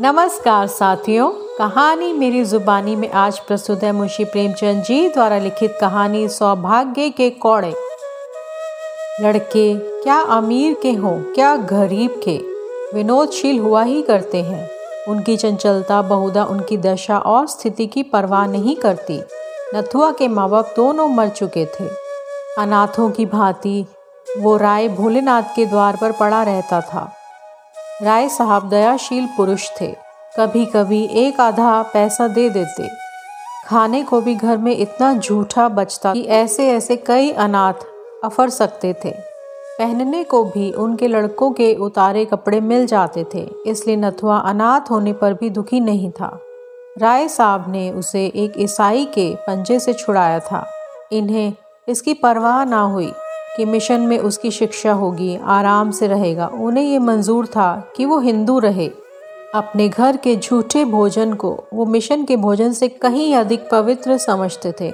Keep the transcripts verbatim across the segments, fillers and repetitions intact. नमस्कार साथियों, कहानी मेरी जुबानी में आज प्रस्तुत है मुंशी प्रेमचंद जी द्वारा लिखित कहानी सौभाग्य के कौड़े। लड़के क्या अमीर के हों क्या गरीब के, विनोदशील हुआ ही करते हैं। उनकी चंचलता बहुधा उनकी दशा और स्थिति की परवाह नहीं करती। नथुआ के माँ बाप दोनों मर चुके थे। अनाथों की भांति वो राय भोलानाथ के द्वार पर पड़ा रहता था। राय साहब दयाशील पुरुष थे, कभी कभी एक आधा पैसा दे देते। खाने को भी घर में इतना जूठा बचता कि ऐसे ऐसे कई अनाथ अफर सकते थे। पहनने को भी उनके लड़कों के उतारे कपड़े मिल जाते थे, इसलिए नथुआ अनाथ होने पर भी दुखी नहीं था। राय साहब ने उसे एक ईसाई के पंजे से छुड़ाया था। इन्हें इसकी परवाह ना हुई कि मिशन में उसकी शिक्षा होगी, आराम से रहेगा। उन्हें ये मंजूर था कि वो हिंदू रहे। अपने घर के झूठे भोजन को वो मिशन के भोजन से कहीं अधिक पवित्र समझते थे।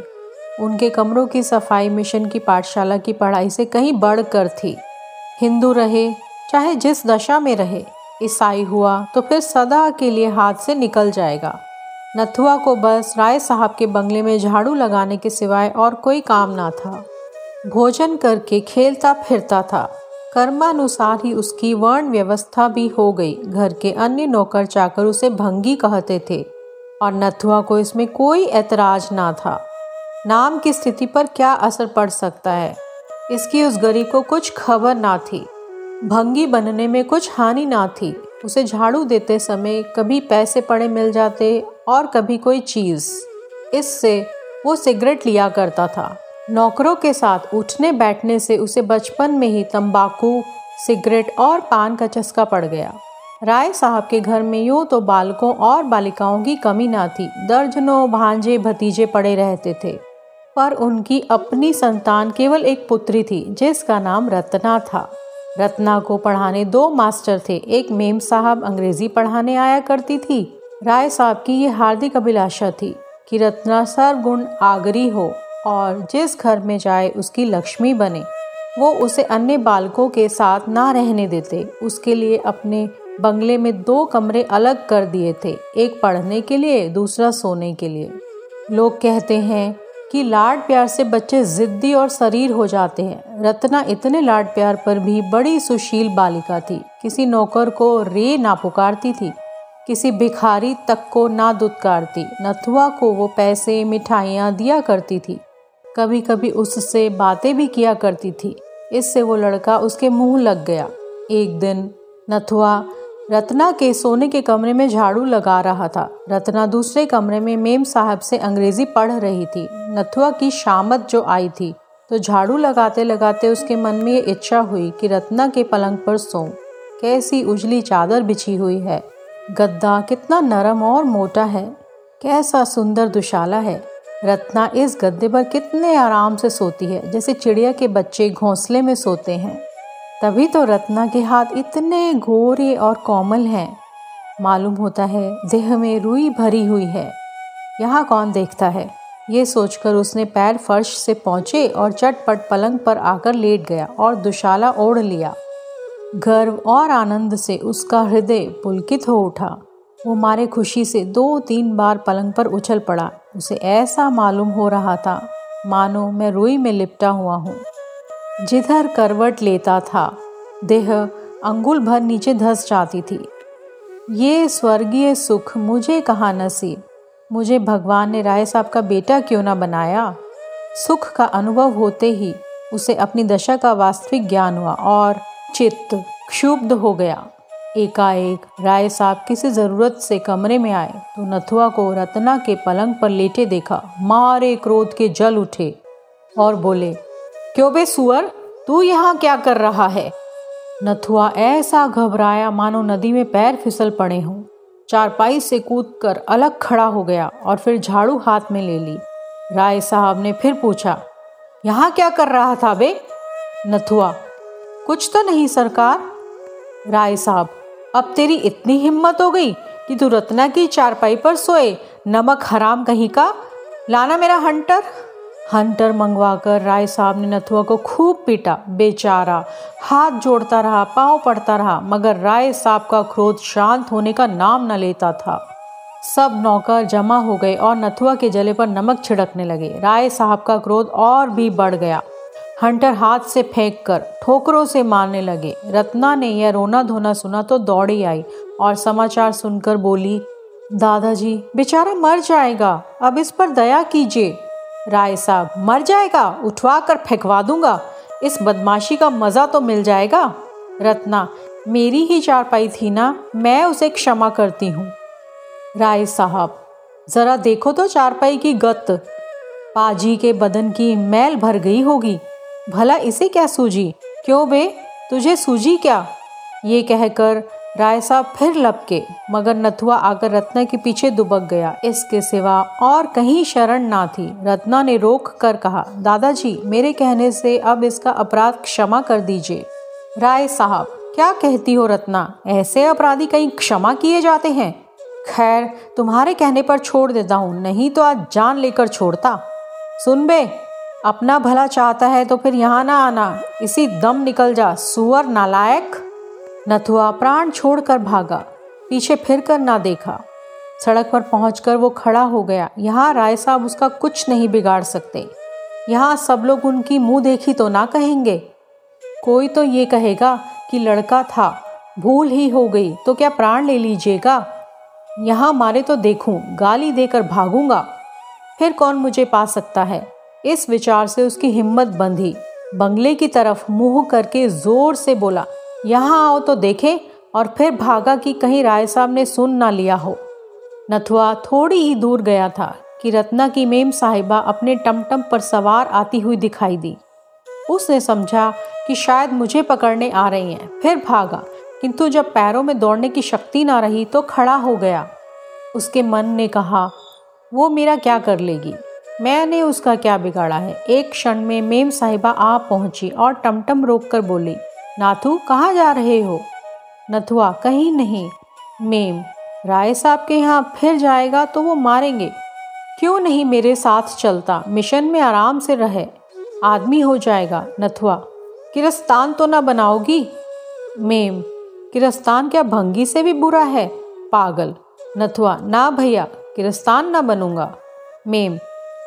उनके कमरों की सफाई मिशन की पाठशाला की पढ़ाई से कहीं बढ़कर थी। हिंदू रहे चाहे जिस दशा में रहे, ईसाई हुआ तो फिर सदा के लिए हाथ से निकल जाएगा। नथुआ को बस राय साहब के बंगले में झाड़ू लगाने के सिवाय और कोई काम ना था। भोजन करके खेलता फिरता था। कर्मानुसार ही उसकी वर्ण व्यवस्था भी हो गई। घर के अन्य नौकर चाकर उसे भंगी कहते थे और नथुआ को इसमें कोई ऐतराज ना था। नाम की स्थिति पर क्या असर पड़ सकता है, इसकी उस गरीब को कुछ खबर ना थी। भंगी बनने में कुछ हानि ना थी। उसे झाड़ू देते समय कभी पैसे पड़े मिल जाते और कभी कोई चीज़। इससे वो सिगरेट लिया करता था। नौकरों के साथ उठने बैठने से उसे बचपन में ही तंबाकू, सिगरेट और पान का चस्का पड़ गया। राय साहब के घर में यूँ तो बालकों और बालिकाओं की कमी ना थी। दर्जनों भांजे भतीजे पड़े रहते थे, पर उनकी अपनी संतान केवल एक पुत्री थी जिसका नाम रत्ना था। रत्ना को पढ़ाने दो मास्टर थे। एक मेम साहब अंग्रेजी पढ़ाने आया करती थी। राय साहब की ये हार्दिक अभिलाषा थी कि रत्ना सर्वगुण आगरी हो और जिस घर में जाए उसकी लक्ष्मी बने। वो उसे अन्य बालकों के साथ ना रहने देते। उसके लिए अपने बंगले में दो कमरे अलग कर दिए थे, एक पढ़ने के लिए दूसरा सोने के लिए। लोग कहते हैं कि लाड प्यार से बच्चे जिद्दी और शरीर हो जाते हैं। रत्ना इतने लाड प्यार पर भी बड़ी सुशील बालिका थी। किसी नौकर को रे ना पुकारती थी, किसी भिखारी तक को ना दुत्कारती। नथुआ को वो पैसे मिठाइयाँ दिया करती थी, कभी कभी उससे बातें भी किया करती थी। इससे वो लड़का उसके मुंह लग गया। एक दिन नथुआ रत्ना के सोने के कमरे में झाड़ू लगा रहा था। रत्ना दूसरे कमरे में मेम साहब से अंग्रेजी पढ़ रही थी। नथुआ की शामत जो आई थी तो झाड़ू लगाते लगाते उसके मन में ये इच्छा हुई कि रत्ना के पलंग पर सोऊं। कैसी उजली चादर बिछी हुई है, गद्दा कितना नरम और मोटा है, कैसा सुंदर दुशाला है। रत्ना इस गद्दे पर कितने आराम से सोती है, जैसे चिड़िया के बच्चे घोंसले में सोते हैं। तभी तो रत्ना के हाथ इतने गोरे और कोमल हैं, मालूम होता है देह में रुई भरी हुई है। यहाँ कौन देखता है, ये सोचकर उसने पैर फर्श से पहुँचे और चटपट पलंग पर आकर लेट गया और दुशाला ओढ़ लिया। गर्व और आनंद से उसका हृदय पुलकित हो उठा। वो मारे खुशी से दो तीन बार पलंग पर उछल पड़ा। उसे ऐसा मालूम हो रहा था मानो मैं रुई में लिपटा हुआ हूँ। जिधर करवट लेता था देह अंगुल भर नीचे धंस जाती थी। ये स्वर्गीय सुख मुझे कहाँ नसीब, मुझे भगवान ने राय साहब का बेटा क्यों ना बनाया। सुख का अनुभव होते ही उसे अपनी दशा का वास्तविक ज्ञान हुआ और चित्त क्षुब्ध हो गया। एकाएक राय साहब किसी ज़रूरत से कमरे में आए तो नथुआ को रत्ना के पलंग पर लेटे देखा। मारे क्रोध के जल उठे और बोले, क्यों बे सुअर, तू यहाँ क्या कर रहा है। नथुआ ऐसा घबराया मानो नदी में पैर फिसल पड़े हों। चारपाई से कूदकर अलग खड़ा हो गया और फिर झाड़ू हाथ में ले ली। राय साहब ने फिर पूछा, यहाँ क्या कर रहा था बे। नथुआ, कुछ तो नहीं सरकार। राय साहब, अब तेरी इतनी हिम्मत हो गई कि तू रत्ना की चारपाई पर सोए, नमक हराम कहीं का। लाना मेरा हंटर। हंटर मंगवाकर राय साहब ने नथुआ को खूब पीटा। बेचारा हाथ जोड़ता रहा, पाँव पड़ता रहा, मगर राय साहब का क्रोध शांत होने का नाम न लेता था। सब नौकर जमा हो गए और नथुआ के जले पर नमक छिड़कने लगे। राय साहब का क्रोध और भी बढ़ गया। हंटर हाथ से फेंक कर ठोकरों से मारने लगे। रत्ना ने यह रोना धोना सुना तो दौड़ी आई और समाचार सुनकर बोली, दादाजी बेचारा मर जाएगा, अब इस पर दया कीजिए। राय साहब, मर जाएगा, उठवा कर फेंकवा दूंगा, इस बदमाशी का मज़ा तो मिल जाएगा। रत्ना, मेरी ही चारपाई थी ना, मैं उसे क्षमा करती हूँ। राय साहब, ज़रा देखो तो चारपाई की गत, पाजी के बदन की मैल भर गई होगी, भला इसे क्या सूझी। क्यों बे, तुझे सूझी क्या? ये कहकर राय साहब फिर लपके, मगर नथुआ आकर रत्ना के पीछे दुबक गया। इसके सिवा और कहीं शरण ना थी। रत्ना ने रोक कर कहा, दादाजी मेरे कहने से अब इसका अपराध क्षमा कर दीजिए। राय साहब, क्या कहती हो रत्ना, ऐसे अपराधी कहीं क्षमा किए जाते हैं? खैर तुम्हारे कहने पर छोड़ देता हूँ, नहीं तो आज जान लेकर छोड़ता। सुन बे, अपना भला चाहता है तो फिर यहाँ ना आना, इसी दम निकल जा, सुअर नालायक। नथुआ प्राण छोड़कर भागा, पीछे फिर कर ना देखा। सड़क पर पहुंचकर वो खड़ा हो गया। यहाँ राय साहब उसका कुछ नहीं बिगाड़ सकते। यहाँ सब लोग उनकी मुंह देखी तो ना कहेंगे। कोई तो ये कहेगा कि लड़का था, भूल ही हो गई, तो क्या प्राण ले लीजिएगा? यहाँ मारे तो देखूँ, गाली देकर भागूंगा, फिर कौन मुझे पा सकता है। इस विचार से उसकी हिम्मत बंधी। बंगले की तरफ मुंह करके जोर से बोला, यहाँ आओ तो देखें, और फिर भागा कि कहीं राय साहब ने सुन ना लिया हो। नथुआ थोड़ी ही दूर गया था कि रत्ना की मेम साहिबा अपने टमटम पर सवार आती हुई दिखाई दी। उसने समझा कि शायद मुझे पकड़ने आ रही हैं, फिर भागा, किंतु जब पैरों में दौड़ने की शक्ति ना रही तो खड़ा हो गया। उसके मन ने कहा, वो मेरा क्या कर लेगी, मैंने उसका क्या बिगाड़ा है। एक क्षण में मेम साहिबा आ पहुंची और टमटम रोककर बोली, नाथू कहाँ जा रहे हो? नथुआ, कहीं नहीं मेम, राय साहब के यहाँ फिर जाएगा तो वो मारेंगे। क्यों नहीं मेरे साथ चलता, मिशन में आराम से रहे, आदमी हो जाएगा। नथुआ, किरस्तान तो ना बनाओगी? मेम, किरस्तान क्या भंगी से भी बुरा है, पागल। नथुआ, ना भैया, किरस्तान ना बनूंगा। मेम,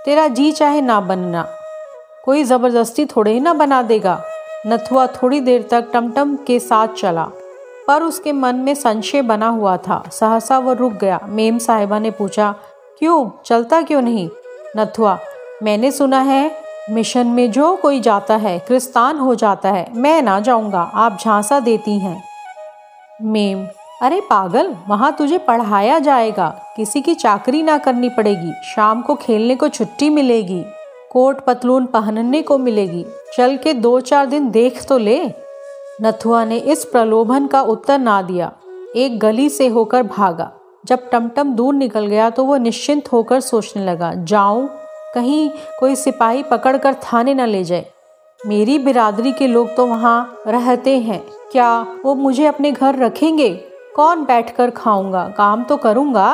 तेरा जी चाहे ना बनना, कोई ज़बरदस्ती थोड़े ही ना बना देगा। नथुआ थोड़ी देर तक टमटम के साथ चला, पर उसके मन में संशय बना हुआ था। सहसा वह रुक गया। मेम साहिबा ने पूछा, क्यों चलता क्यों नहीं? नथुआ, मैंने सुना है मिशन में जो कोई जाता है क्रिस्तान हो जाता है, मैं ना जाऊँगा, आप झांसा देती हैं। मेम, अरे पागल, वहाँ तुझे पढ़ाया जाएगा, किसी की चाकरी ना करनी पड़ेगी, शाम को खेलने को छुट्टी मिलेगी, कोट पतलून पहनने को मिलेगी, चल के दो चार दिन देख तो ले। नथुआ ने इस प्रलोभन का उत्तर ना दिया, एक गली से होकर भागा। जब टमटम दूर निकल गया तो वो निश्चिंत होकर सोचने लगा, जाऊं कहीं कोई सिपाही पकड़ कर थाने न ले जाए, मेरी बिरादरी के लोग तो वहाँ रहते हैं, क्या वो मुझे अपने घर रखेंगे? कौन बैठकर खाऊंगा, काम तो करूंगा,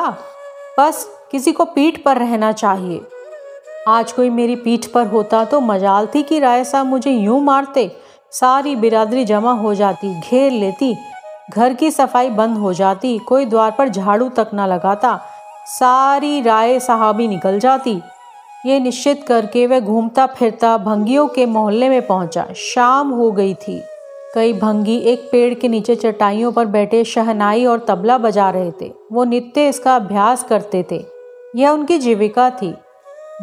बस किसी को पीठ पर रहना चाहिए। आज कोई मेरी पीठ पर होता तो मजाल थी कि राय साहब मुझे यूं मारते, सारी बिरादरी जमा हो जाती, घेर लेती, घर की सफाई बंद हो जाती, कोई द्वार पर झाड़ू तक ना लगाता, सारी राय साहबी निकल जाती। ये निश्चित करके वह घूमता फिरता भंगियों के मोहल्ले में पहुंचा। शाम हो गई थी। कई भंगी एक पेड़ के नीचे चटाइयों पर बैठे शहनाई और तबला बजा रहे थे। वो नित्य इसका अभ्यास करते थे, यह उनकी जीविका थी।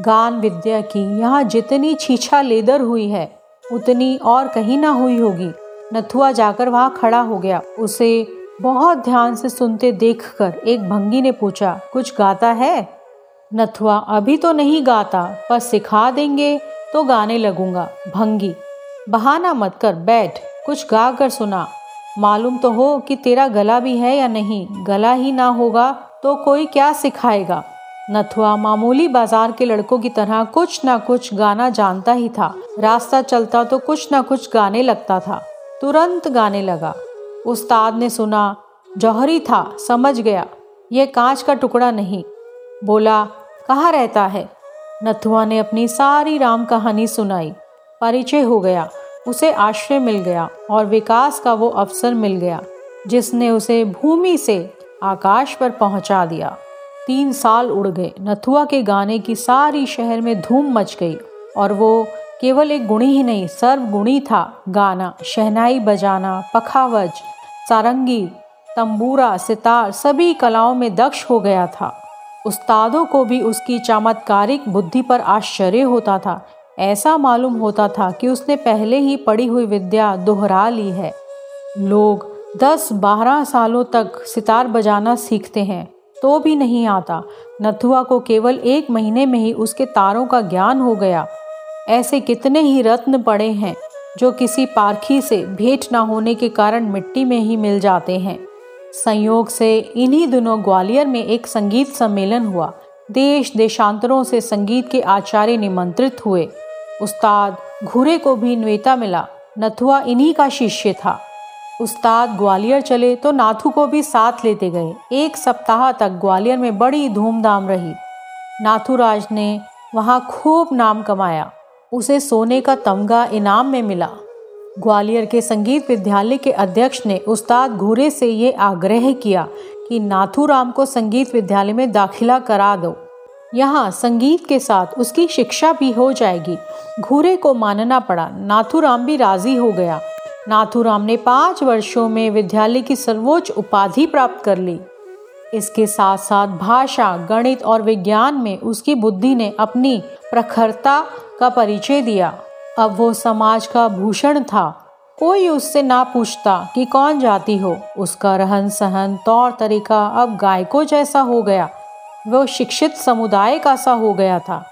गान विद्या की यहाँ जितनी छीछा लेदर हुई है उतनी और कहीं ना हुई होगी। नथुआ जाकर वहाँ खड़ा हो गया। उसे बहुत ध्यान से सुनते देखकर एक भंगी ने पूछा, कुछ गाता है? नथुआ, अभी तो नहीं गाता, पर सिखा देंगे तो गाने लगूंगा। भंगी, बहाना मत कर, बैठ, कुछ गा कर सुना, मालूम तो हो कि तेरा गला भी है या नहीं, गला ही ना होगा तो कोई क्या सिखाएगा। नथुआ मामूली बाजार के लड़कों की तरह कुछ ना कुछ गाना जानता ही था। रास्ता चलता तो कुछ ना कुछ गाने लगता था, तुरंत गाने लगा। उस्ताद ने सुना, जौहरी था, समझ गया, यह कांच का टुकड़ा नहीं। बोला, कहाँ रहता है? नथुआ ने अपनी सारी राम कहानी सुनाई। परिचय हो गया, उसे आश्रय मिल गया और विकास का वो अवसर मिल गया जिसने उसे भूमि से आकाश पर पहुंचा दिया। तीन साल उड़ गए। नथुआ के गाने की सारी शहर में धूम मच गई और वो केवल एक गुणी ही नहीं, सर्वगुणी था। गाना, शहनाई बजाना, पखावज, सारंगी, तंबूरा, सितार, सभी कलाओं में दक्ष हो गया था। उस्तादों को भी उसकी चमत्कारिक बुद्धि पर आश्चर्य होता था। ऐसा मालूम होता था कि उसने पहले ही पढ़ी हुई विद्या दोहरा ली है। लोग दस बारह सालों तक सितार बजाना सीखते हैं तो भी नहीं आता। नथुआ को केवल एक महीने में ही उसके तारों का ज्ञान हो गया। ऐसे कितने ही रत्न पड़े हैं जो किसी पारखी से भेंट न होने के कारण मिट्टी में ही मिल जाते हैं। संयोग से इन्हीं दिनों ग्वालियर में एक संगीत सम्मेलन हुआ। देश देशांतरों से संगीत के आचार्य निमंत्रित हुए। उस्ताद घुरे को भी न्वेता मिला। नथुआ इन्हीं का शिष्य था। उस्ताद ग्वालियर चले तो नाथू को भी साथ लेते गए। एक सप्ताह तक ग्वालियर में बड़ी धूमधाम रही। नाथूराज ने वहाँ खूब नाम कमाया। उसे सोने का तमगा इनाम में मिला। ग्वालियर के संगीत विद्यालय के अध्यक्ष ने उस्ताद घुरे से ये आग्रह किया कि नाथूराम को संगीत विद्यालय में दाखिला करा दो, यहाँ संगीत के साथ उसकी शिक्षा भी हो जाएगी। घुरे को मानना पड़ा। नाथूराम भी राजी हो गया। नाथूराम ने पाँच वर्षों में विद्यालय की सर्वोच्च उपाधि प्राप्त कर ली। इसके साथ साथ भाषा, गणित और विज्ञान में उसकी बुद्धि ने अपनी प्रखरता का परिचय दिया। अब वो समाज का भूषण था। कोई उससे ना पूछता कि कौन जाति हो। उसका रहन सहन, तौर तरीका अब गायकों जैसा हो गया। वो शिक्षित समुदाय का सा हो गया था।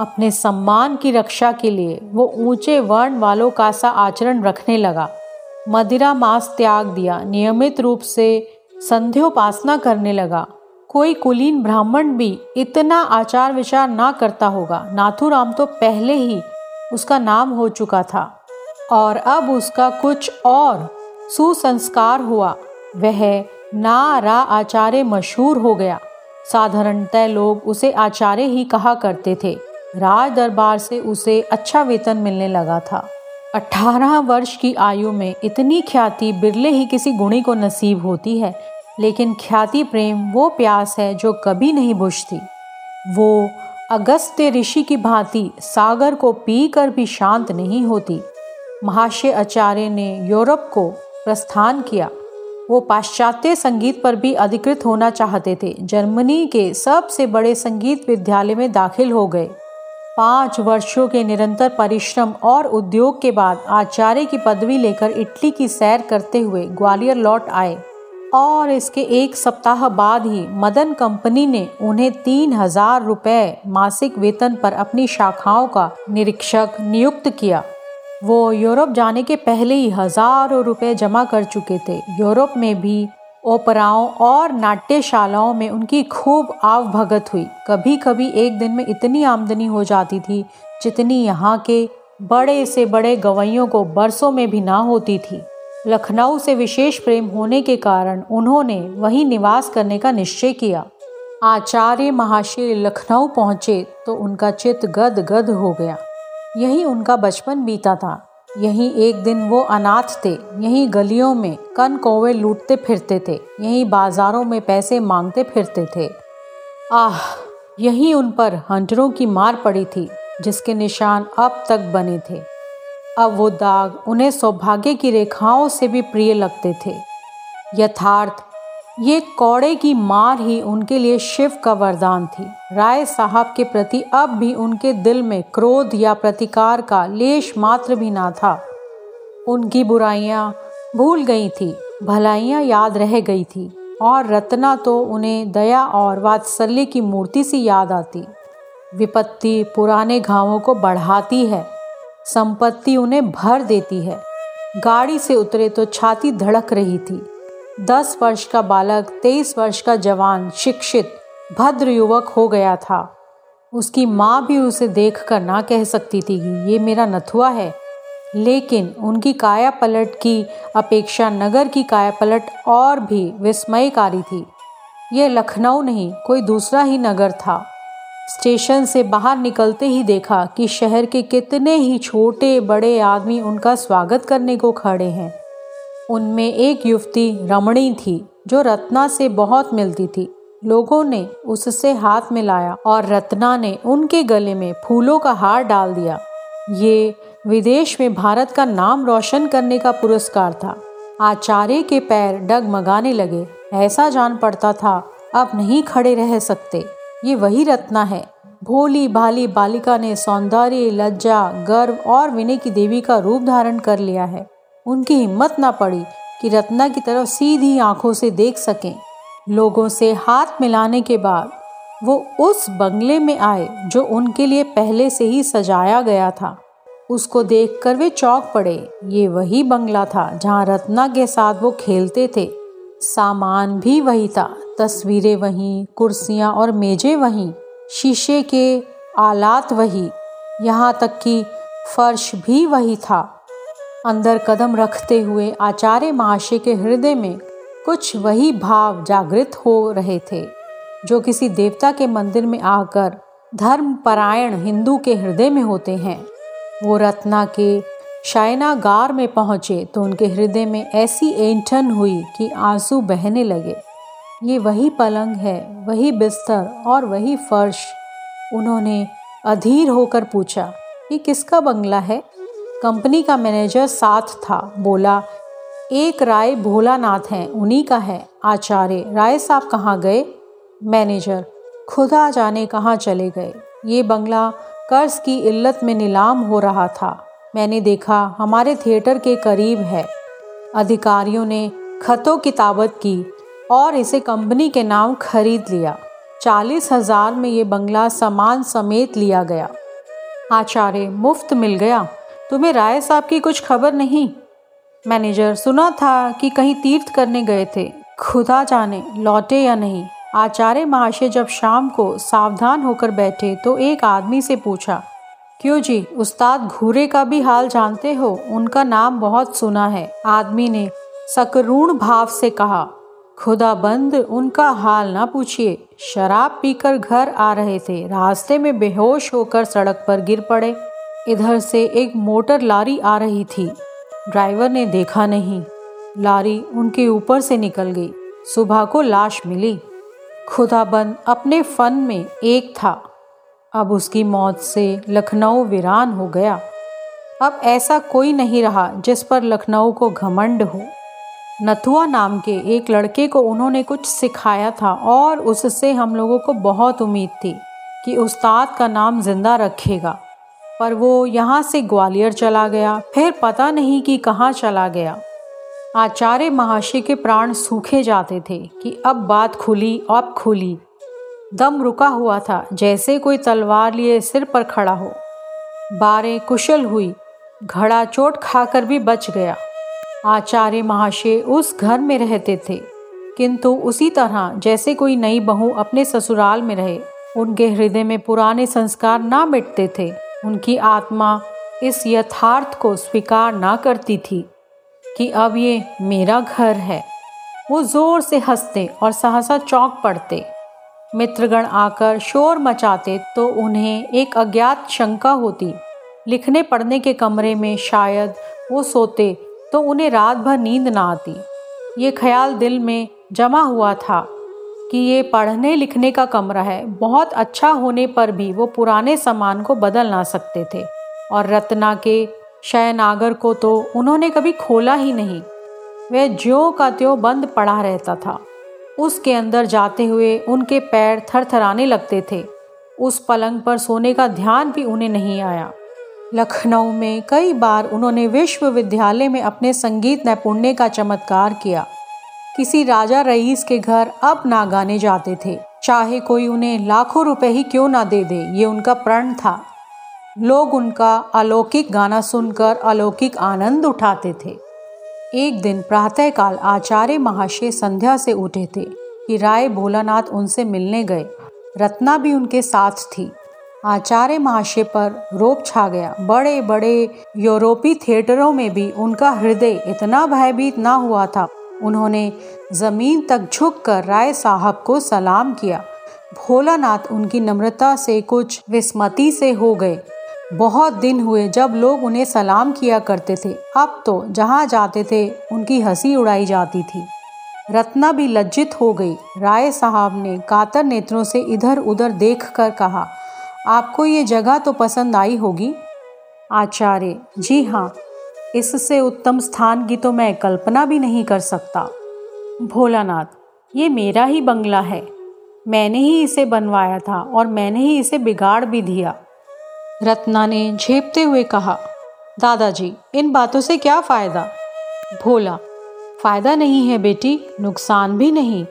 अपने सम्मान की रक्षा के लिए वो ऊंचे वर्ण वालों का सा आचरण रखने लगा। मदिरा मांस त्याग दिया। नियमित रूप से संध्योपासना करने लगा। कोई कुलीन ब्राह्मण भी इतना आचार विचार ना करता होगा। नाथूराम तो पहले ही उसका नाम हो चुका था और अब उसका कुछ और सुसंस्कार हुआ। वह ना रा आचार्य मशहूर हो गया। साधारणतः लोग उसे आचार्य ही कहा करते थे। राज दरबार से उसे अच्छा वेतन मिलने लगा था। अठारह वर्ष की आयु में इतनी ख्याति बिरले ही किसी गुणी को नसीब होती है, लेकिन ख्याति प्रेम वो प्यास है जो कभी नहीं बुझती। वो अगस्त्य ऋषि की भांति सागर को पी कर भी शांत नहीं होती। महाशय आचार्य ने यूरोप को प्रस्थान किया। वो पाश्चात्य संगीत पर भी अधिकृत होना चाहते थे। जर्मनी के सबसे बड़े संगीत विद्यालय में दाखिल हो गए। पाँच वर्षों के निरंतर परिश्रम और उद्योग के बाद आचार्य की पदवी लेकर इटली की सैर करते हुए ग्वालियर लौट आए और इसके एक सप्ताह बाद ही मदन कंपनी ने उन्हें तीन हजार रुपये मासिक वेतन पर अपनी शाखाओं का निरीक्षक नियुक्त किया। वो यूरोप जाने के पहले ही हज़ारों रुपये जमा कर चुके थे। यूरोप में भी ओपराओं और नाट्यशालाओं में उनकी खूब आवभगत हुई। कभी कभी एक दिन में इतनी आमदनी हो जाती थी जितनी यहाँ के बड़े से बड़े गवैयों को बरसों में भी ना होती थी। लखनऊ से विशेष प्रेम होने के कारण उन्होंने वहीं निवास करने का निश्चय किया। आचार्य महाशय लखनऊ पहुँचे तो उनका चित्त गद गद हो गया। यही उनका बचपन बीता था। यहीं एक दिन वो अनाथ थे। यहीं गलियों में कन कोवे लूटते फिरते थे। यहीं बाजारों में पैसे मांगते फिरते थे। आह, यहीं उन पर हंटरों की मार पड़ी थी जिसके निशान अब तक बने थे। अब वो दाग उन्हें सौभाग्य की रेखाओं से भी प्रिय लगते थे। यथार्थ ये कौड़े की मार ही उनके लिए शिव का वरदान थी। राय साहब के प्रति अब भी उनके दिल में क्रोध या प्रतिकार का लेश मात्र भी ना था। उनकी बुराइयां भूल गई थी, भलाइयां याद रह गई थी और रत्ना तो उन्हें दया और वात्सल्य की मूर्ति सी याद आती। विपत्ति पुराने घावों को बढ़ाती है, संपत्ति उन्हें भर देती है। गाड़ी से उतरे तो छाती धड़क रही थी। दस वर्ष का बालक तेईस वर्ष का जवान, शिक्षित, भद्र युवक हो गया था। उसकी माँ भी उसे देखकर ना कह सकती थी कि ये मेरा नथुआ है, लेकिन उनकी काया पलट की अपेक्षा नगर की काया पलट और भी विस्मयकारी थी। ये लखनऊ नहीं कोई दूसरा ही नगर था। स्टेशन से बाहर निकलते ही देखा कि शहर के कितने ही छोटे बड़े आदमी उनका स्वागत करने को खड़े हैं। उनमें एक युवती रमणी थी जो रत्ना से बहुत मिलती थी। लोगों ने उससे हाथ मिलाया और रत्ना ने उनके गले में फूलों का हार डाल दिया। ये विदेश में भारत का नाम रोशन करने का पुरस्कार था। आचार्य के पैर डगमगाने लगे। ऐसा जान पड़ता था अब नहीं खड़े रह सकते। ये वही रत्ना है। भोली भाली बालिका ने सौंदर्य, लज्जा, गर्व और विनय की देवी का रूप धारण कर लिया है। उनकी हिम्मत ना पड़ी कि रत्ना की तरफ सीधी आंखों से देख सकें। लोगों से हाथ मिलाने के बाद वो उस बंगले में आए जो उनके लिए पहले से ही सजाया गया था। उसको देखकर वे चौंक पड़े। ये वही बंगला था जहाँ रत्ना के साथ वो खेलते थे। सामान भी वही था, तस्वीरें वहीं, कुर्सियाँ और मेजें वहीं, शीशे के आलात वही, यहाँ तक कि फर्श भी वही था। अंदर कदम रखते हुए आचार्य महाशय के हृदय में कुछ वही भाव जागृत हो रहे थे जो किसी देवता के मंदिर में आकर धर्मपरायण हिंदू के हृदय में होते हैं। वो रत्ना के शयनागार में पहुँचे तो उनके हृदय में ऐसी ऐंठन हुई कि आंसू बहने लगे। ये वही पलंग है, वही बिस्तर और वही फर्श। उन्होंने अधीर होकर पूछा, ये किसका बंगला है? कंपनी का मैनेजर साथ था। बोला, एक राय भोलानाथ हैं, उन्हीं का है। आचार्य, राय साहब कहाँ गए? मैनेजर, खुदा जाने कहाँ चले गए। ये बंगला कर्ज की इल्लत में नीलाम हो रहा था। मैंने देखा हमारे थिएटर के करीब है। अधिकारियों ने खतों किताबत की और इसे कंपनी के नाम खरीद लिया। चालीस हजार में ये बंगला सामान समेत लिया गया। आचार्य, मुफ्त मिल गया। तुम्हें राय साहब की कुछ खबर नहीं? मैनेजर, सुना था कि कहीं तीर्थ करने गए थे, खुदा जाने लौटे या नहीं। आचार्य महाशय जब शाम को सावधान होकर बैठे तो एक आदमी से पूछा, क्यों जी, उस्ताद घुरे का भी हाल जानते हो? उनका नाम बहुत सुना है। आदमी ने सकरूण भाव से कहा, खुदा बंद, उनका हाल ना पूछिए। शराब पीकर घर आ रहे थे, रास्ते में बेहोश होकर सड़क पर गिर पड़े। इधर से एक मोटर लारी आ रही थी, ड्राइवर ने देखा नहीं, लारी उनके ऊपर से निकल गई। सुबह को लाश मिली। खुदाबंद अपने फन में एक था, अब उसकी मौत से लखनऊ वीरान हो गया। अब ऐसा कोई नहीं रहा जिस पर लखनऊ को घमंड हो। नथुआ नाम के एक लड़के को उन्होंने कुछ सिखाया था और उससे हम लोगों को बहुत उम्मीद थी कि उस्ताद का नाम जिंदा रखेगा, पर वो यहाँ से ग्वालियर चला गया, फिर पता नहीं कि कहाँ चला गया। आचार्य महाशय के प्राण सूखे जाते थे कि अब बात खुली, अब खुली। दम रुका हुआ था, जैसे कोई तलवार लिए सिर पर खड़ा हो। बारें कुशल हुई, घड़ा चोट खाकर भी बच गया। आचार्य महाशय उस घर में रहते थे, किंतु उसी तरह जैसे कोई नई बहू अपने ससुराल में रहे। उनके हृदय में पुराने संस्कार ना मिटते थे। उनकी आत्मा इस यथार्थ को स्वीकार ना करती थी कि अब ये मेरा घर है। वो जोर से हंसते और सहसा चौंक पड़ते। मित्रगण आकर शोर मचाते तो उन्हें एक अज्ञात शंका होती। लिखने पढ़ने के कमरे में शायद वो सोते तो उन्हें रात भर नींद ना आती। ये ख्याल दिल में जमा हुआ था कि ये पढ़ने लिखने का कमरा है। बहुत अच्छा होने पर भी वो पुराने सामान को बदल ना सकते थे, और रत्ना के शयनागर को तो उन्होंने कभी खोला ही नहीं। वह ज्यों का त्यों बंद पड़ा रहता था। उसके अंदर जाते हुए उनके पैर थरथराने लगते थे। उस पलंग पर सोने का ध्यान भी उन्हें नहीं आया। लखनऊ में कई बार उन्होंने विश्वविद्यालय में अपने संगीत नैपुण्य का चमत्कार किया। किसी राजा रईस के घर अब ना गाने जाते थे, चाहे कोई उन्हें लाखों रुपए ही क्यों ना दे दे। ये उनका प्रण था। लोग उनका अलौकिक गाना सुनकर अलौकिक आनंद उठाते थे। एक दिन प्रातःकाल आचार्य महाशय संध्या से उठे थे कि राय भोलानाथ उनसे मिलने गए। रत्ना भी उनके साथ थी। आचार्य महाशय पर रोब छा गया। बड़े बड़े यूरोपी थिएटरों में भी उनका हृदय इतना भयभीत ना हुआ था। उन्होंने ज़मीन तक झुककर राय साहब को सलाम किया। भोलानाथ उनकी नम्रता से कुछ विस्मती से हो गए। बहुत दिन हुए जब लोग उन्हें सलाम किया करते थे, अब तो जहाँ जाते थे उनकी हंसी उड़ाई जाती थी। रत्ना भी लज्जित हो गई। राय साहब ने कातर नेत्रों से इधर उधर देखकर कहा, आपको ये जगह तो पसंद आई होगी। आचार्य, जी हाँ, इससे उत्तम स्थान की तो मैं कल्पना भी नहीं कर सकता। भोलानाथ, ये मेरा ही बंगला है, मैंने ही इसे बनवाया था और मैंने ही इसे बिगाड़ भी दिया। रत्ना ने झेपते हुए कहा, दादाजी, इन बातों से क्या फ़ायदा। भोला, फ़ायदा नहीं है बेटी, नुकसान भी नहीं।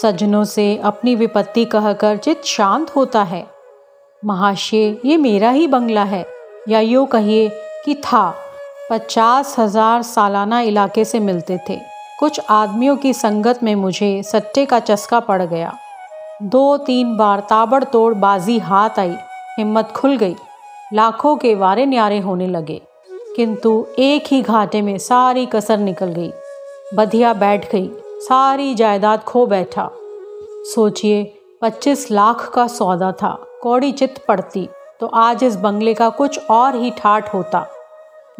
सज्जनों से अपनी विपत्ति कहकर चित्त शांत होता है। महाशय, ये मेरा ही बंगला है, या यूँ कहिए कि था। पचास हज़ार सालाना इलाके से मिलते थे। कुछ आदमियों की संगत में मुझे सट्टे का चस्का पड़ गया। दो तीन बार ताबड़तोड़ बाजी हाथ आई, हिम्मत खुल गई, लाखों के वारे न्यारे होने लगे, किंतु एक ही घाटे में सारी कसर निकल गई। बधिया बैठ गई, सारी जायदाद खो बैठा। सोचिए, पच्चीस लाख का सौदा था। कौड़ी चित पड़ती तो आज इस बंगले का कुछ और ही ठाठ होता,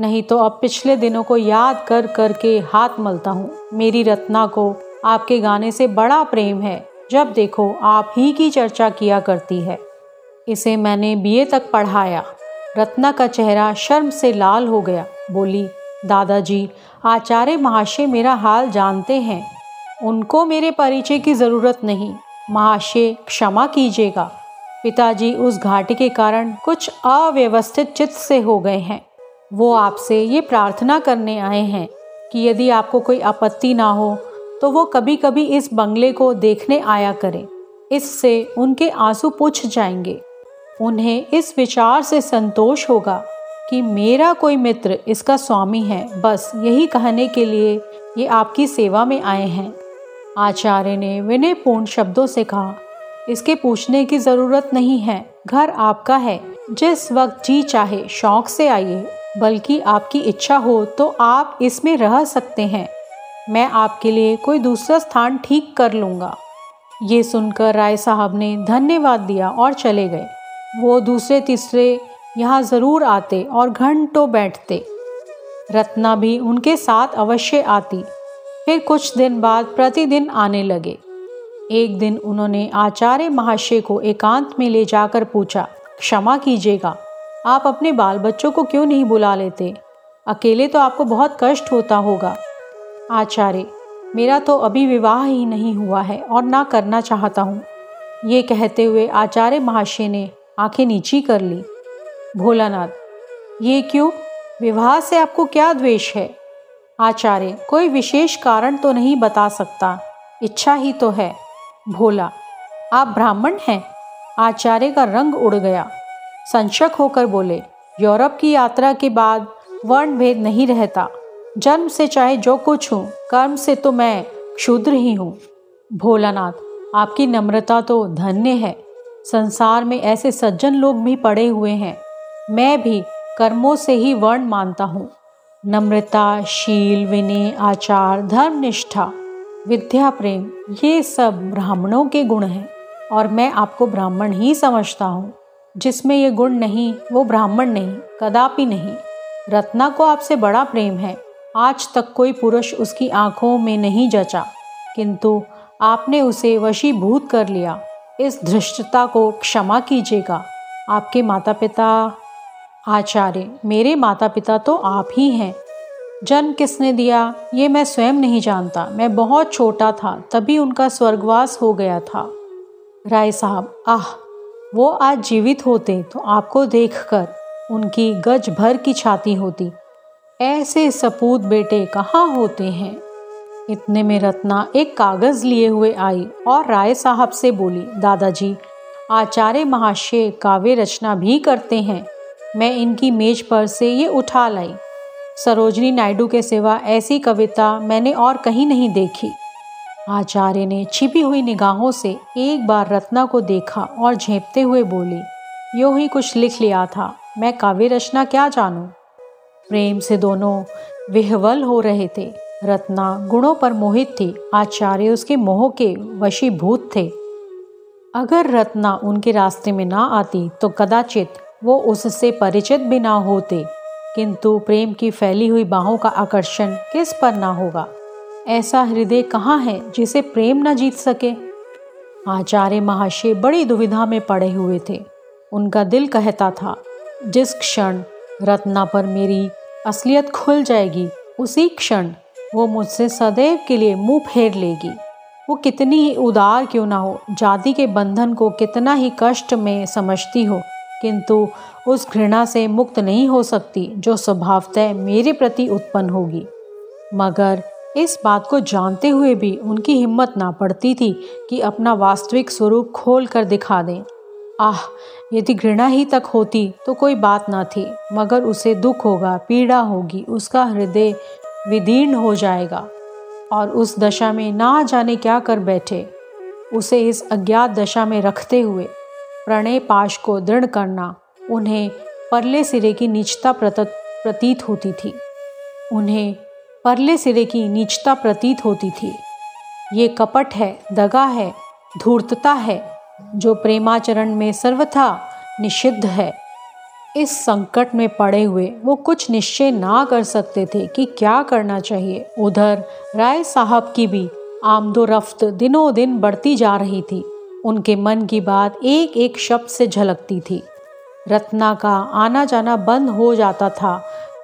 नहीं तो अब पिछले दिनों को याद कर कर के हाथ मलता हूँ। मेरी रत्ना को आपके गाने से बड़ा प्रेम है, जब देखो आप ही की चर्चा किया करती है। इसे मैंने बीए तक पढ़ाया। रत्ना का चेहरा शर्म से लाल हो गया। बोली, दादाजी, आचार्य महाशय मेरा हाल जानते हैं, उनको मेरे परिचय की ज़रूरत नहीं। महाशय क्षमा कीजिएगा, पिताजी उस घाटे के कारण कुछ अव्यवस्थित चित्त से हो गए हैं। वो आपसे ये प्रार्थना करने आए हैं कि यदि आपको कोई आपत्ति ना हो तो वो कभी कभी इस बंगले को देखने आया करें, इससे उनके आंसू पूछ जाएंगे। उन्हें इस विचार से संतोष होगा कि मेरा कोई मित्र इसका स्वामी है। बस यही कहने के लिए ये आपकी सेवा में आए हैं। आचार्य ने विनयपूर्ण शब्दों से कहा, इसके पूछने की ज़रूरत नहीं है, घर आपका है, जिस वक्त जी चाहे शौक से आइए, बल्कि आपकी इच्छा हो तो आप इसमें रह सकते हैं। मैं आपके लिए कोई दूसरा स्थान ठीक कर लूँगा। ये सुनकर राय साहब ने धन्यवाद दिया और चले गए। वो दूसरे तीसरे यहाँ ज़रूर आते और घंटों बैठते। रत्ना भी उनके साथ अवश्य आती। फिर कुछ दिन बाद प्रतिदिन आने लगे। एक दिन उन्होंने आचार्य महाशय को एकांत में ले जाकर पूछा, क्षमा कीजिएगा, आप अपने बाल बच्चों को क्यों नहीं बुला लेते? अकेले तो आपको बहुत कष्ट होता होगा। आचार्य, मेरा तो अभी विवाह ही नहीं हुआ है और ना करना चाहता हूँ। ये कहते हुए आचार्य महाशय ने आंखें नीची कर ली। भोलानाथ, ये क्यों? विवाह से आपको क्या द्वेष है? आचार्य, कोई विशेष कारण तो नहीं बता सकता, इच्छा ही तो है। भोला, आप ब्राह्मण हैं? आचार्य का रंग उड़ गया। संशक होकर बोले, यूरोप की यात्रा के बाद वर्ण भेद नहीं रहता। जन्म से चाहे जो कुछ हूँ, कर्म से तो मैं शूद्र ही हूँ। भोलानाथ, आपकी नम्रता तो धन्य है। संसार में ऐसे सज्जन लोग भी पड़े हुए हैं। मैं भी कर्मों से ही वर्ण मानता हूँ। नम्रता, शील, विनय, आचार, धर्मनिष्ठा, विद्या, प्रेम, ये सब ब्राह्मणों के गुण हैं और मैं आपको ब्राह्मण ही समझता हूँ। जिसमें ये गुण नहीं वो ब्राह्मण नहीं, कदापि नहीं। रत्ना को आपसे बड़ा प्रेम है, आज तक कोई पुरुष उसकी आंखों में नहीं जचा, किंतु आपने उसे वशीभूत कर लिया। इस धृष्टता को क्षमा कीजिएगा। आपके माता पिता? आचार्य, मेरे माता पिता तो आप ही हैं। जन्म किसने दिया ये मैं स्वयं नहीं जानता, मैं बहुत छोटा था तभी उनका स्वर्गवास हो गया था। राय साहब, आह, वो आज जीवित होते तो आपको देखकर उनकी गज भर की छाती होती। ऐसे सपूत बेटे कहाँ होते हैं। इतने में रत्ना एक कागज़ लिए हुए आई और राय साहब से बोली, दादाजी, आचार्य महाशय काव्य रचना भी करते हैं। मैं इनकी मेज पर से ये उठा लाई। सरोजनी नायडू के सिवा ऐसी कविता मैंने और कहीं नहीं देखी। आचार्य ने छिपी हुई निगाहों से एक बार रत्ना को देखा और झेपते हुए बोली, यूँ ही कुछ लिख लिया था, मैं काव्य रचना क्या जानूं। प्रेम से दोनों विह्वल हो रहे थे। रत्ना गुणों पर मोहित थी, आचार्य उसके मोह के वशीभूत थे। अगर रत्ना उनके रास्ते में ना आती तो कदाचित वो उससे परिचित भी ना होते, किंतु प्रेम की फैली हुई बाहों का आकर्षण किस पर ना होगा। ऐसा हृदय कहाँ है जिसे प्रेम न जीत सके। आचार्य महाशय बड़ी दुविधा में पड़े हुए थे। उनका दिल कहता था, जिस क्षण रत्ना पर मेरी असलियत खुल जाएगी उसी क्षण वो मुझसे सदैव के लिए मुंह फेर लेगी। वो कितनी ही उदार क्यों ना हो, जाति के बंधन को कितना ही कष्ट में समझती हो, किंतु उस घृणा से मुक्त नहीं हो सकती जो स्वभावतः मेरे प्रति उत्पन्न होगी। मगर इस बात को जानते हुए भी उनकी हिम्मत ना पड़ती थी कि अपना वास्तविक स्वरूप खोल कर दिखा दें। आह, यदि घृणा ही तक होती तो कोई बात ना थी, मगर उसे दुख होगा, पीड़ा होगी, उसका हृदय विदीर्ण हो जाएगा और उस दशा में ना जाने क्या कर बैठे। उसे इस अज्ञात दशा में रखते हुए प्रणय पाश को दृढ़ करना उन्हें परले सिरे की नीचता प्रतीत होती थी उन्हें परले सिरे की नीचता प्रतीत होती थी। ये कपट है, दगा है, धूर्तता है जो प्रेमाचरण में सर्वथा निषिद्ध है। इस संकट में पड़े हुए वो कुछ निश्चय ना कर सकते थे कि क्या करना चाहिए। उधर राय साहब की भी आमदोरफ्त दिनों दिन बढ़ती जा रही थी। उनके मन की बात एक एक शब्द से झलकती थी। रत्ना का आना जाना बंद हो जाता था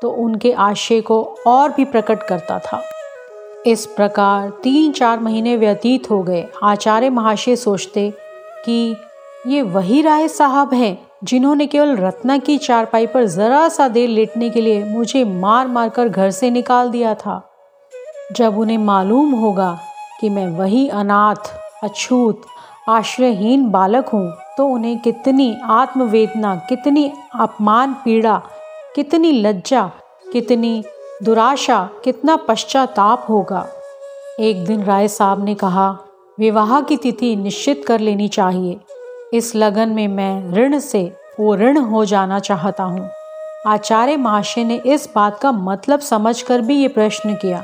तो उनके आशय को और भी प्रकट करता था। इस प्रकार तीन चार महीने व्यतीत हो गए। आचार्य महाशय सोचते कि ये वही राय साहब हैं जिन्होंने केवल रत्ना की चारपाई पर जरा सा देर लेटने के लिए मुझे मार मार कर घर से निकाल दिया था। जब उन्हें मालूम होगा कि मैं वही अनाथ, अछूत, आश्रयहीन बालक हूँ तो उन्हें कितनी आत्मवेदना, कितनी अपमान पीड़ा, कितनी लज्जा, कितनी दुराशा, कितना पश्चाताप होगा। एक दिन राय साहब ने कहा, विवाह की तिथि निश्चित कर लेनी चाहिए। इस लगन में मैं ऋण से वो ऋण हो जाना चाहता हूँ। आचार्य महाशय ने इस बात का मतलब समझकर भी ये प्रश्न किया,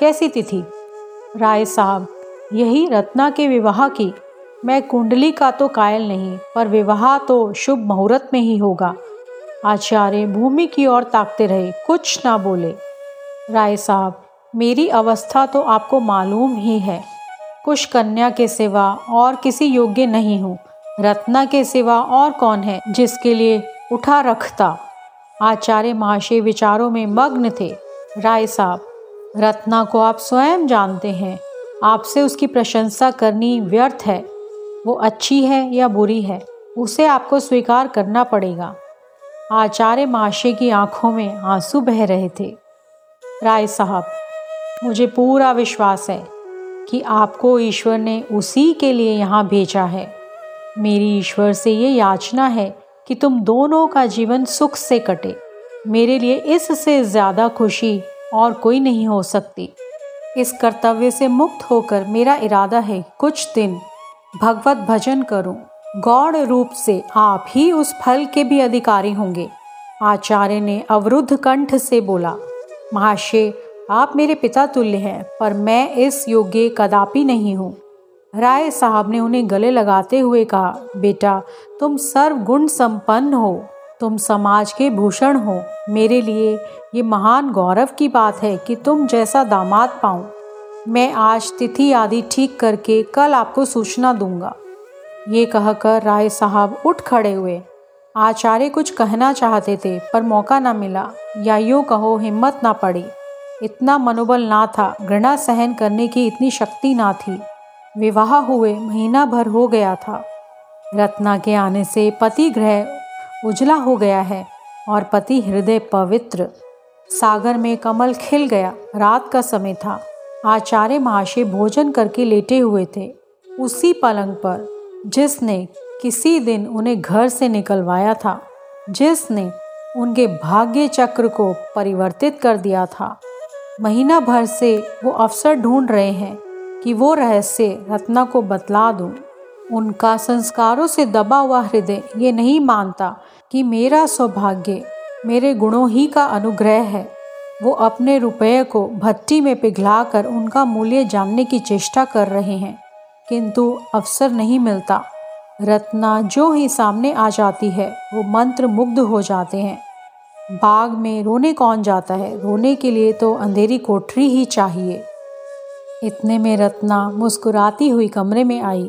कैसी तिथि? राय साहब, यही रत्ना के विवाह की। मैं कुंडली का तो कायल नहीं, पर विवाह तो शुभ मुहूर्त में ही होगा। आचार्य भूमि की ओर ताकते रहे, कुछ ना बोले। राय साहब, मेरी अवस्था तो आपको मालूम ही है। कुश कन्या के सिवा और किसी योग्य नहीं हूँ। रत्ना के सिवा और कौन है जिसके लिए उठा रखता। आचार्य महाशय विचारों में मग्न थे। राय साहब, रत्ना को आप स्वयं जानते हैं। आपसे उसकी प्रशंसा करनी व्यर्थ है। वो अच्छी है या बुरी है उसे आपको स्वीकार करना पड़ेगा। आचार्य महाशय की आंखों में आंसू बह रहे थे। राय साहब, मुझे पूरा विश्वास है कि आपको ईश्वर ने उसी के लिए यहाँ भेजा है। मेरी ईश्वर से ये याचना है कि तुम दोनों का जीवन सुख से कटे। मेरे लिए इससे ज़्यादा खुशी और कोई नहीं हो सकती। इस कर्तव्य से मुक्त होकर मेरा इरादा है कुछ दिन भगवत भजन करूं। गौड़ रूप से आप ही उस फल के भी अधिकारी होंगे। आचार्य ने अवरुद्ध कंठ से बोला, महाशय आप मेरे पिता तुल्य हैं, पर मैं इस योग्य कदापि नहीं हूँ। राय साहब ने उन्हें गले लगाते हुए कहा, बेटा तुम सर्वगुण संपन्न हो, तुम समाज के भूषण हो। मेरे लिए ये महान गौरव की बात है कि तुम जैसा दामाद पाऊँ। मैं आज तिथि आदि ठीक करके कल आपको सूचना दूंगा। ये कहकर राय साहब उठ खड़े हुए। आचार्य कुछ कहना चाहते थे पर मौका ना मिला, या यूँ कहो हिम्मत ना पड़ी। इतना मनोबल ना था, घृणा सहन करने की इतनी शक्ति ना थी। विवाह हुए महीना भर हो गया था। रत्ना के आने से पति ग्रह उजला हो गया है और पति हृदय पवित्र सागर में कमल खिल गया। रात का समय था। आचार्य महाशय भोजन करके लेटे हुए थे, उसी पलंग पर जिसने किसी दिन उन्हें घर से निकलवाया था, जिसने उनके भाग्य चक्र को परिवर्तित कर दिया था। महीना भर से वो अवसर ढूंढ रहे हैं कि वो रहस्य रत्ना को बतला दूं। उनका संस्कारों से दबा हुआ हृदय ये नहीं मानता कि मेरा सौभाग्य मेरे गुणों ही का अनुग्रह है। वो अपने रुपये को भट्टी में पिघलाकर उनका मूल्य जानने की चेष्टा कर रहे हैं, किंतु अवसर नहीं मिलता। रत्ना जो ही सामने आ जाती है वो मंत्र मुग्ध हो जाते हैं। बाग में रोने कौन जाता है, रोने के लिए तो अंधेरी कोठरी ही चाहिए। इतने में रत्ना मुस्कुराती हुई कमरे में आई।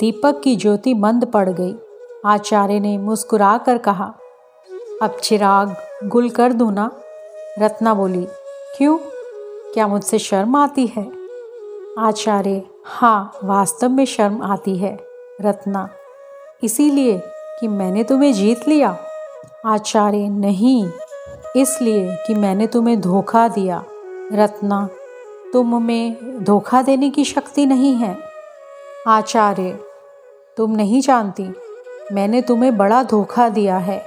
दीपक की ज्योति मंद पड़ गई। आचार्य ने मुस्कुरा कर कहा, अब चिराग गुल कर दूं ना? रत्ना बोली, क्यों, क्या मुझसे शर्म आती है? आचार्य, हाँ, वास्तव में शर्म आती है रत्ना, इसीलिए कि मैंने तुम्हें जीत लिया। आचार्य, नहीं, इसलिए कि मैंने तुम्हें धोखा दिया। रत्ना, तुम में धोखा देने की शक्ति नहीं है। आचार्य, तुम नहीं जानती, मैंने तुम्हें बड़ा धोखा दिया है।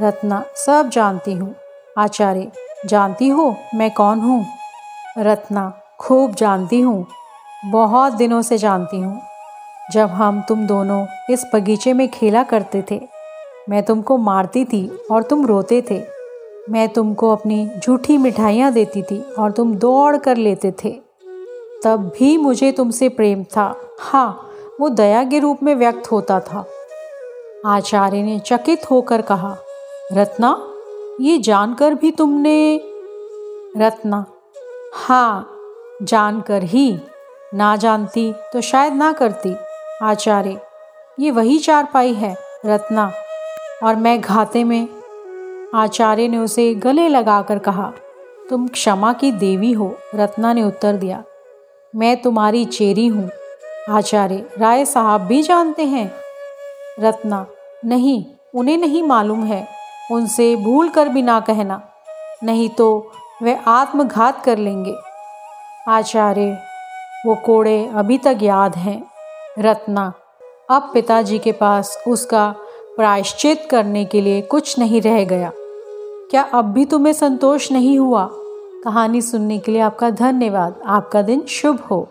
रत्ना, सब जानती हूँ। आचार्य, जानती हो मैं कौन हूँ? रत्ना, खूब जानती हूँ, बहुत दिनों से जानती हूँ। जब हम तुम दोनों इस बगीचे में खेला करते थे, मैं तुमको मारती थी और तुम रोते थे। मैं तुमको अपनी झूठी मिठाइयाँ देती थी और तुम दौड़ कर लेते थे। तब भी मुझे तुमसे प्रेम था, हाँ, वो दया के रूप में व्यक्त होता था। आचार्य ने चकित होकर कहा, रत्ना, ये जानकर भी तुमने? रत्ना, हाँ, जानकर ही, ना जानती तो शायद ना करती। आचार्य, ये वही चारपाई है रत्ना, और मैं घाते में। आचार्य ने उसे गले लगाकर कहा, तुम क्षमा की देवी हो। रत्ना ने उत्तर दिया, मैं तुम्हारी चेरी हूँ। आचार्य, राय साहब भी जानते हैं? रत्ना, नहीं, उन्हें नहीं मालूम है। उनसे भूल कर भी ना कहना, नहीं तो वे आत्मघात कर लेंगे। आचार्य, वो कोड़े अभी तक याद हैं। रत्ना, अब पिताजी के पास उसका प्रायश्चित करने के लिए कुछ नहीं रह गया। क्या अब भी तुम्हें संतोष नहीं हुआ? कहानी सुनने के लिए आपका धन्यवाद। आपका दिन शुभ हो।